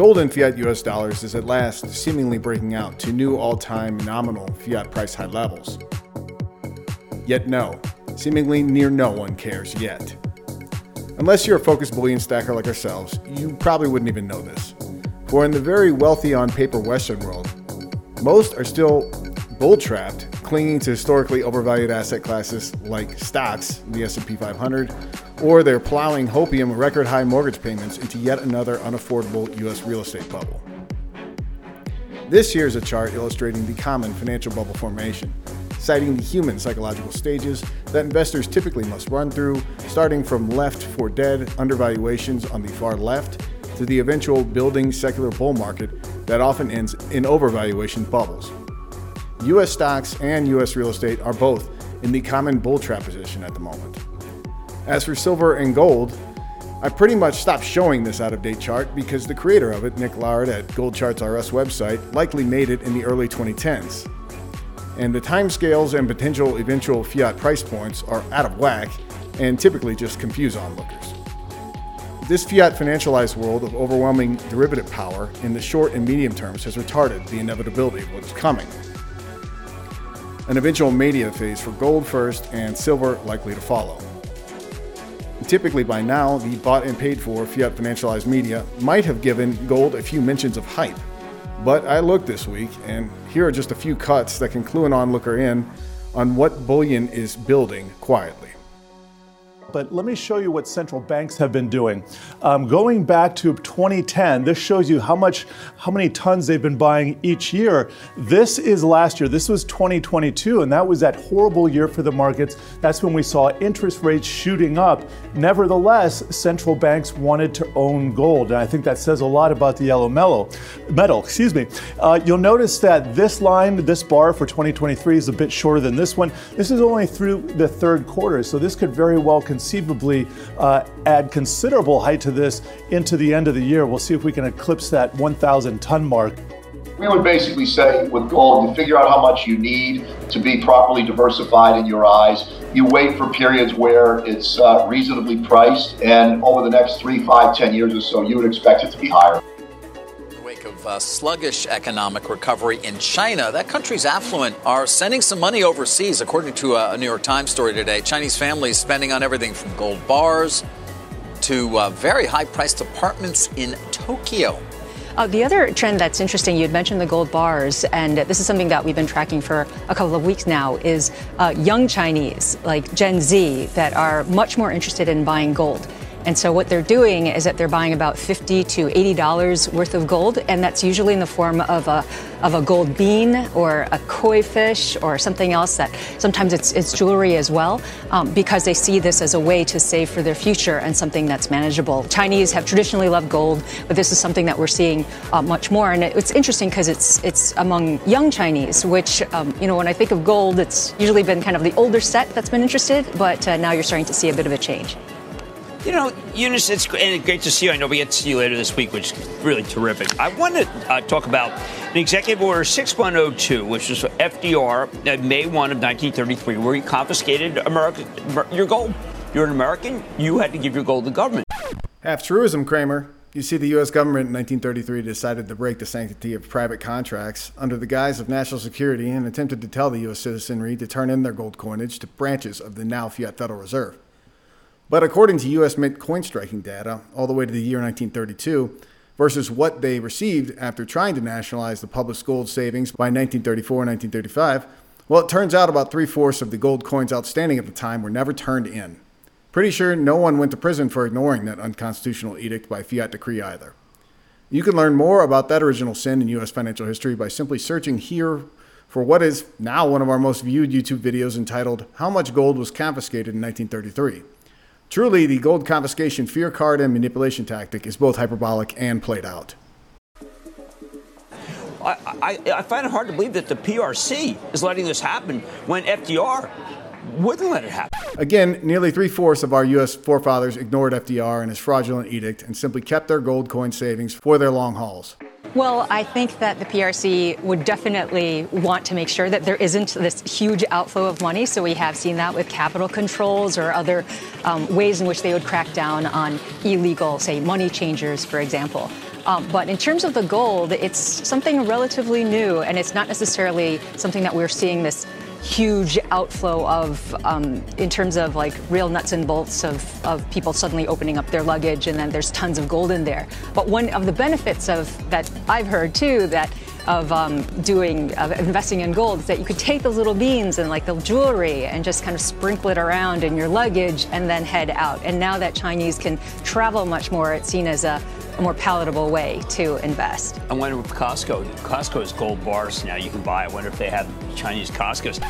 Gold in fiat U.S. dollars is at last seemingly breaking out to new all-time nominal fiat price high levels. Yet no, seemingly near no one cares yet. Unless you're a focused bullion stacker like ourselves, you probably wouldn't even know this. For in the very wealthy on paper Western world, most are still bull trapped, clinging to historically overvalued asset classes like stocks, the S&P 500, or they're plowing hopium record high mortgage payments into yet another unaffordable U.S. real estate bubble. This here's a chart illustrating the common financial bubble formation, citing the human psychological stages that investors typically must run through, starting from left for dead undervaluations on the far left to the eventual building secular bull market that often ends in overvaluation bubbles. U.S. stocks and U.S. real estate are both in the common bull trap position at the moment. As for silver and gold, I pretty much stopped showing this out-of-date chart because the creator of it, Nick Laird at GoldChartsRS website, likely made it in the early 2010s. And the timescales and potential eventual fiat price points are out of whack and typically just confuse onlookers. This fiat financialized world of overwhelming derivative power in the short and medium terms has retarded the inevitability of what's coming. An eventual mania phase for gold first and silver likely to follow. Typically by now, the bought and paid for fiat financialized media might have given gold a few mentions of hype, but I looked this week and here are just a few cuts that can clue an onlooker in on what bullion is building quietly. But let me show you what central banks have been doing. Going back to 2010, this shows you how many tons they've been buying each year. This is last year. This was 2022, and that was that horrible year for the markets. That's when we saw interest rates shooting up. Nevertheless, central banks wanted to own gold, and I think that says a lot about the yellow metal. You'll notice that this line, this bar for 2023 is a bit shorter than this one. This is only through the third quarter, so this could very well conceivably add considerable height to this into the end of the year. We'll see if we can eclipse that 1,000 ton mark. We would basically say with gold, you figure out how much you need to be properly diversified in your eyes. You wait for periods where it's reasonably priced, and over the next 3, 5, 10 years or so, you would expect it to be higher. Of sluggish economic recovery in China. That country's affluent are sending some money overseas, according to a New York Times story today. Chinese families spending on everything from gold bars to very high-priced apartments in Tokyo. The other trend that's interesting, you'd mentioned the gold bars, and this is something that we've been tracking for a couple of weeks now, is young Chinese, like Gen Z, that are much more interested in buying gold. And so what they're doing is that they're buying about $50 to $80 worth of gold, and that's usually in the form of a gold bean or a koi fish or something else. That sometimes it's jewelry as well, because they see this as a way to save for their future and something that's manageable. Chinese have traditionally loved gold, but this is something that we're seeing much more. And it's interesting because it's among young Chinese, which when I think of gold, it's usually been kind of the older set that's been interested, but now you're starting to see a bit of a change. You know, Eunice, it's great to see you. I know we get to see you later this week, which is really terrific. I want to talk about the Executive Order 6102, which was FDR, May 1 of 1933, where he confiscated your gold. You're an American. You had to give your gold to the government. Half truism, Kramer. You see, the U.S. government in 1933 decided to break the sanctity of private contracts under the guise of national security and attempted to tell the U.S. citizenry to turn in their gold coinage to branches of the now fiat Federal Reserve. But according to U.S. Mint coin striking data, all the way to the year 1932, versus what they received after trying to nationalize the public's gold savings by 1934 and 1935, well, it turns out about 3/4 of the gold coins outstanding at the time were never turned in. Pretty sure no one went to prison for ignoring that unconstitutional edict by fiat decree either. You can learn more about that original sin in U.S. financial history by simply searching here for what is now one of our most viewed YouTube videos entitled, "How Much Gold Was Confiscated in 1933?" Truly, the gold confiscation fear card and manipulation tactic is both hyperbolic and played out. I find it hard to believe that the PRC is letting this happen when FDR wouldn't let it happen. Again, nearly 3/4 of our U.S. forefathers ignored FDR and his fraudulent edict and simply kept their gold coin savings for their long hauls. Well, I think that the PRC would definitely want to make sure that there isn't this huge outflow of money. So we have seen that with capital controls or other ways in which they would crack down on illegal, say, money changers, for example. But in terms of the gold, it's something relatively new, and it's not necessarily something that we're seeing this huge outflow of in terms of like real nuts and bolts of people suddenly opening up their luggage and then there's tons of gold in there. But one of the benefits of that I've heard too, that of investing in gold, is that you could take those little beans and like the jewelry and just kind of sprinkle it around in your luggage and then head out. And now that Chinese can travel much more, it's seen as a more palatable way to invest. I wonder with Costco. Costco has gold bars now you can buy. I wonder if they have Chinese Costco's.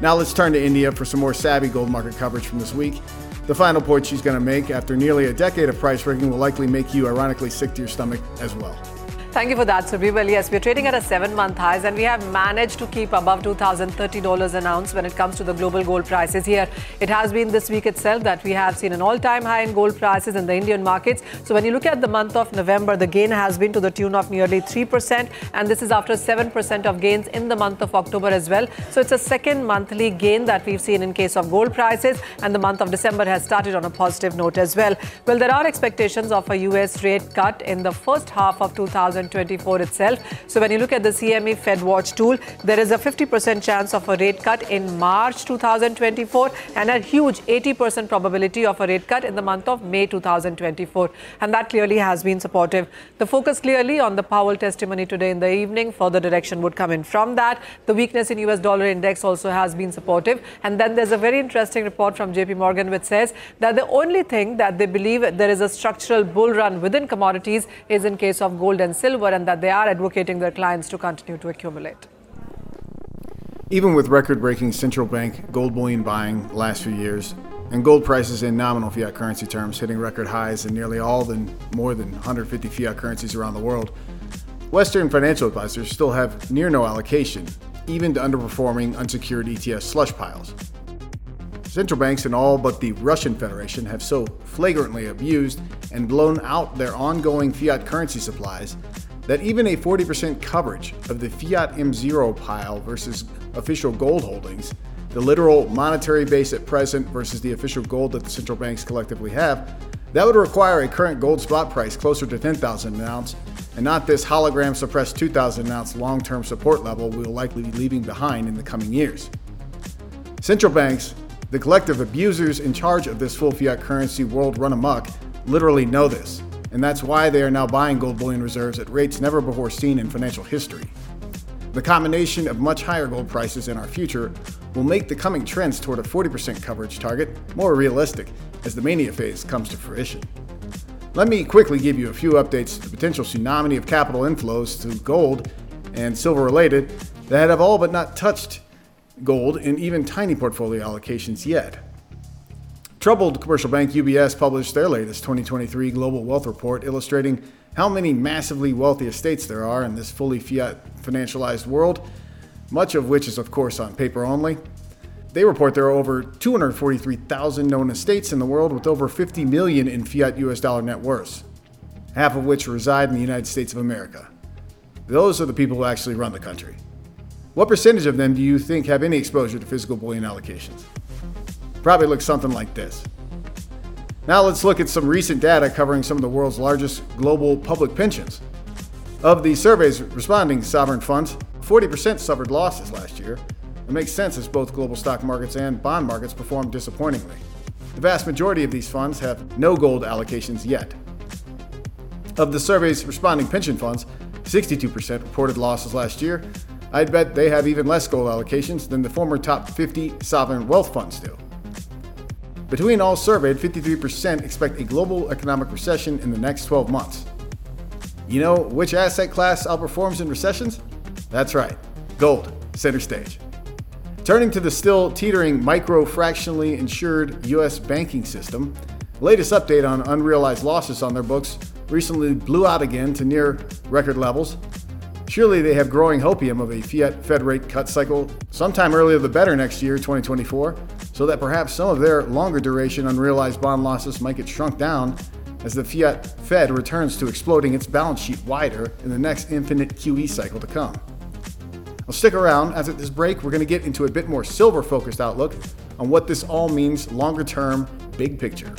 Now let's turn to India for some more savvy gold market coverage from this week. The final point she's going to make after nearly a decade of price rigging will likely make you ironically sick to your stomach as well. Thank you for that, Surbhi. Well, yes, we're trading at a 7-month highs, and we have managed to keep above $2,030 an ounce when it comes to the global gold prices here. It has been this week itself that we have seen an all-time high in gold prices in the Indian markets. So when you look at the month of November, the gain has been to the tune of nearly 3%, and this is after 7% of gains in the month of October as well. So it's a second monthly gain that we've seen in case of gold prices, and the month of December has started on a positive note as well. Well, there are expectations of a U.S. rate cut in the first half of 2024 itself. So when you look at the CME FedWatch tool, there is a 50% chance of a rate cut in March 2024 and a huge 80% probability of a rate cut in the month of May 2024. And that clearly has been supportive. The focus clearly on the Powell testimony today in the evening. Further direction would come in from that. The weakness in US dollar index also has been supportive. And then there's a very interesting report from JP Morgan which says that the only thing that they believe there is a structural bull run within commodities is in case of gold and silver, and that they are advocating their clients to continue to accumulate. Even with record-breaking central bank gold bullion buying the last few years, and gold prices in nominal fiat currency terms hitting record highs in nearly all the more than 150 fiat currencies around the world, Western financial advisors still have near no allocation, even to underperforming unsecured ETF slush piles. Central banks in all but the Russian Federation have so flagrantly abused and blown out their ongoing fiat currency supplies that even a 40% coverage of the fiat M0 pile versus official gold holdings, the literal monetary base at present versus the official gold that the central banks collectively have, that would require a current gold spot price closer to $10,000 an ounce and not this hologram suppressed $2,000 an ounce long-term support level we will likely be leaving behind in the coming years. Central banks, the collective abusers in charge of this full fiat currency world run amok, literally know this, and that's why they are now buying gold bullion reserves at rates never before seen in financial history. The combination of much higher gold prices in our future will make the coming trends toward a 40% coverage target more realistic as the mania phase comes to fruition. Let me quickly give you a few updates to the potential tsunami of capital inflows to gold and silver related that have all but not touched gold and even tiny portfolio allocations yet. Troubled commercial bank UBS published their latest 2023 Global Wealth Report illustrating how many massively wealthy estates there are in this fully fiat financialized world, much of which is of course on paper only. They report there are over 243,000 known estates in the world with over 50 million in fiat US dollar net worths, half of which reside in the United States of America. Those are the people who actually run the country. What percentage of them do you think have any exposure to physical bullion allocations? Probably looks something like this. Now let's look at some recent data covering some of the world's largest global public pensions. Of the survey's responding sovereign funds, 40% suffered losses last year. It makes sense as both global stock markets and bond markets performed disappointingly. The vast majority of these funds have no gold allocations yet. Of the survey's responding pension funds, 62% reported losses last year. I'd bet they have even less gold allocations than the former top 50 sovereign wealth funds do. Between all surveyed, 53% expect a global economic recession in the next 12 months. You know which asset class outperforms in recessions? That's right, gold, center stage. Turning to the still teetering micro-fractionally insured US banking system, latest update on unrealized losses on their books recently blew out again to near record levels. Surely they have growing hopium of a fiat Fed rate cut cycle sometime earlier the better next year, 2024, so that perhaps some of their longer duration unrealized bond losses might get shrunk down as the fiat Fed returns to exploding its balance sheet wider in the next infinite QE cycle to come. Well, stick around. After this break, we're going to get into a bit more silver-focused outlook on what this all means longer-term, big picture.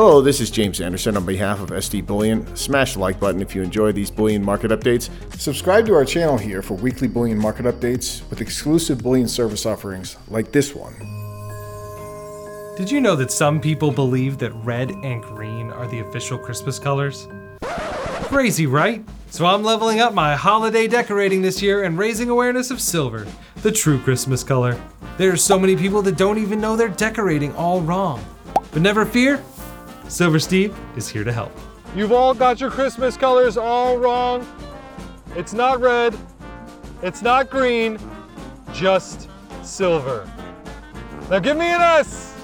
Hello, this is James Anderson on behalf of SD Bullion. Smash the like button if you enjoy these bullion market updates. Subscribe to our channel here for weekly bullion market updates with exclusive bullion service offerings like this one. Did you know that some people believe that red and green are the official Christmas colors? Crazy, right? So I'm leveling up my holiday decorating this year and raising awareness of silver, the true Christmas color. There are so many people that don't even know they're decorating all wrong. But never fear, Silver Steve is here to help. You've all got your Christmas colors all wrong. It's not red, it's not green, just silver. Now give me an S!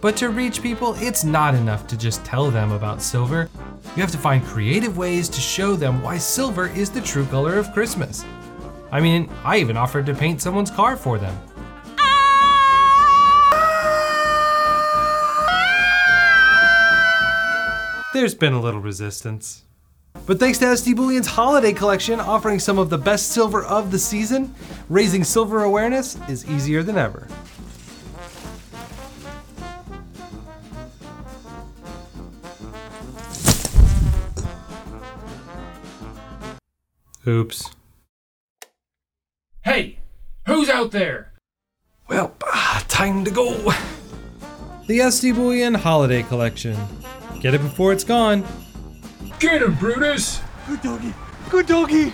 But to reach people, it's not enough to just tell them about silver. You have to find creative ways to show them why silver is the true color of Christmas. I mean, I even offered to paint someone's car for them. There's been a little resistance. But thanks to SD Bullion's holiday collection offering some of the best silver of the season, raising silver awareness is easier than ever. Oops. Hey, who's out there? Well, time to go. The SD Bullion Holiday Collection. Get it before it's gone. Get him, Brutus! Good doggy, good doggy!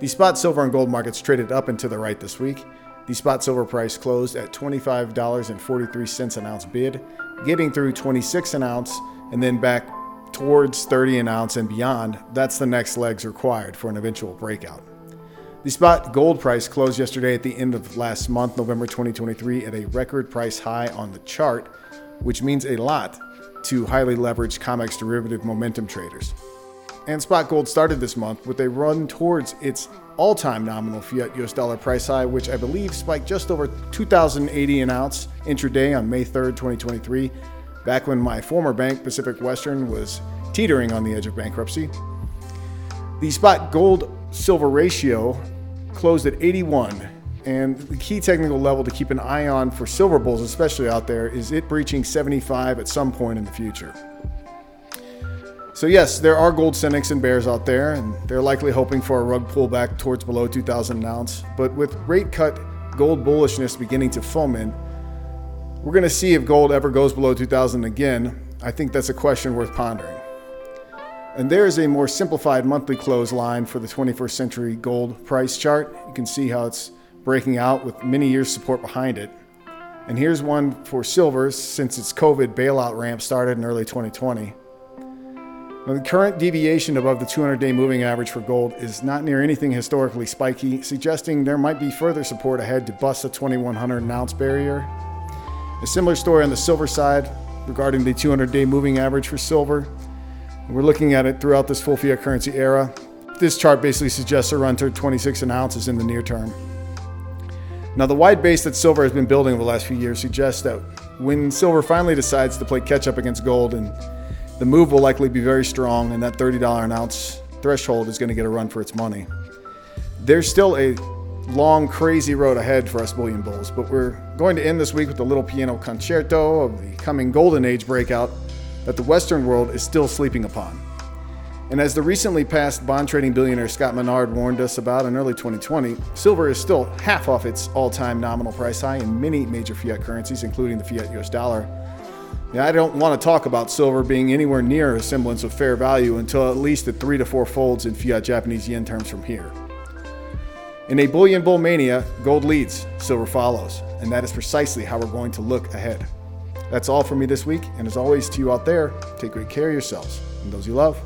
The spot silver and gold markets traded up and to the right this week. The spot silver price closed at $25.43 an ounce bid, getting through $26 an ounce and then back towards $30 an ounce and beyond. That's the next legs required for an eventual breakout. The spot gold price closed yesterday at the end of last month, November 2023, at a record price high on the chart, which means a lot to highly leveraged COMEX derivative momentum traders. And spot gold started this month with a run towards its all-time nominal fiat US dollar price high, which I believe spiked just over 2,080 an ounce intraday on May 3rd, 2023, back when my former bank, Pacific Western, was teetering on the edge of bankruptcy. The spot gold-silver ratio closed at 81. And the key technical level to keep an eye on for silver bulls, especially out there, is it breaching 75 at some point in the future. So yes, there are gold cynics and bears out there, and they're likely hoping for a rug pullback towards below 2,000 an ounce. But with rate cut gold bullishness beginning to foment, we're going to see if gold ever goes below 2,000 again. I think that's a question worth pondering. And there is a more simplified monthly close line for the 21st century gold price chart. You can see how it's breaking out with many years support behind it. And here's one for silver since its COVID bailout ramp started in early 2020. Now, the current deviation above the 200-day moving average for gold is not near anything historically spiky, suggesting there might be further support ahead to bust the 2,100 an ounce barrier. A similar story on the silver side regarding the 200-day moving average for silver. We're looking at it throughout this full fiat currency era. This chart basically suggests a run to 26 an ounce in the near term. Now, the wide base that silver has been building over the last few years suggests that when silver finally decides to play catch up against gold, and the move will likely be very strong, and that $30 an ounce threshold is going to get a run for its money. There's still a long, crazy road ahead for us bullion bulls, but we're going to end this week with a little piano concerto of the coming golden age breakout that the Western world is still sleeping upon. And as the recently passed bond trading billionaire Scott Menard warned us about in early 2020, silver is still half off its all-time nominal price high in many major fiat currencies, including the fiat US dollar. Now, I don't want to talk about silver being anywhere near a semblance of fair value until at least the 3 to 4 folds in fiat Japanese yen terms from here. In a bullion bull mania, gold leads, silver follows, and that is precisely how we're going to look ahead. That's all for me this week, and as always, to you out there, take great care of yourselves and those you love.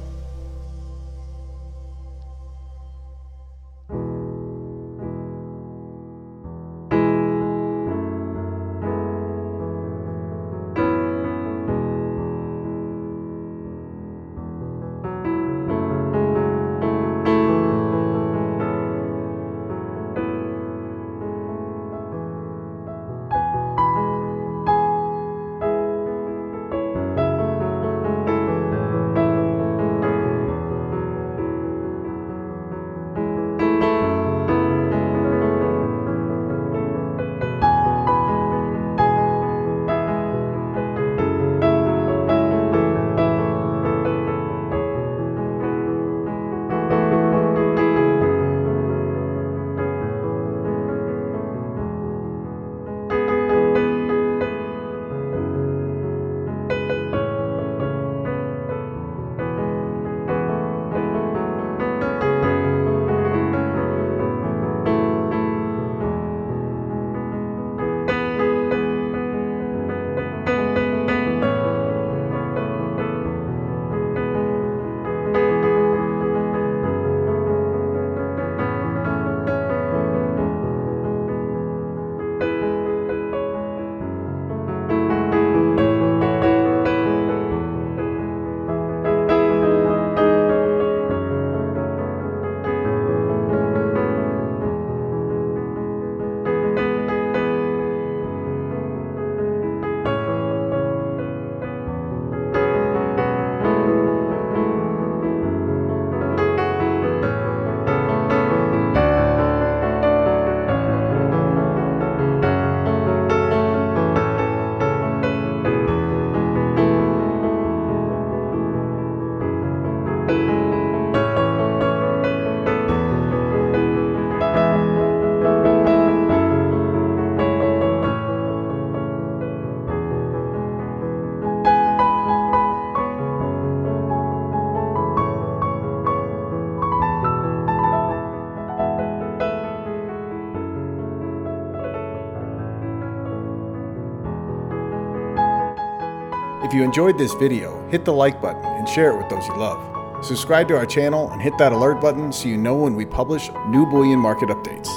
If you enjoyed this video, hit the like button and share it with those you love. Subscribe to our channel and hit that alert button so you know when we publish new bullion market updates.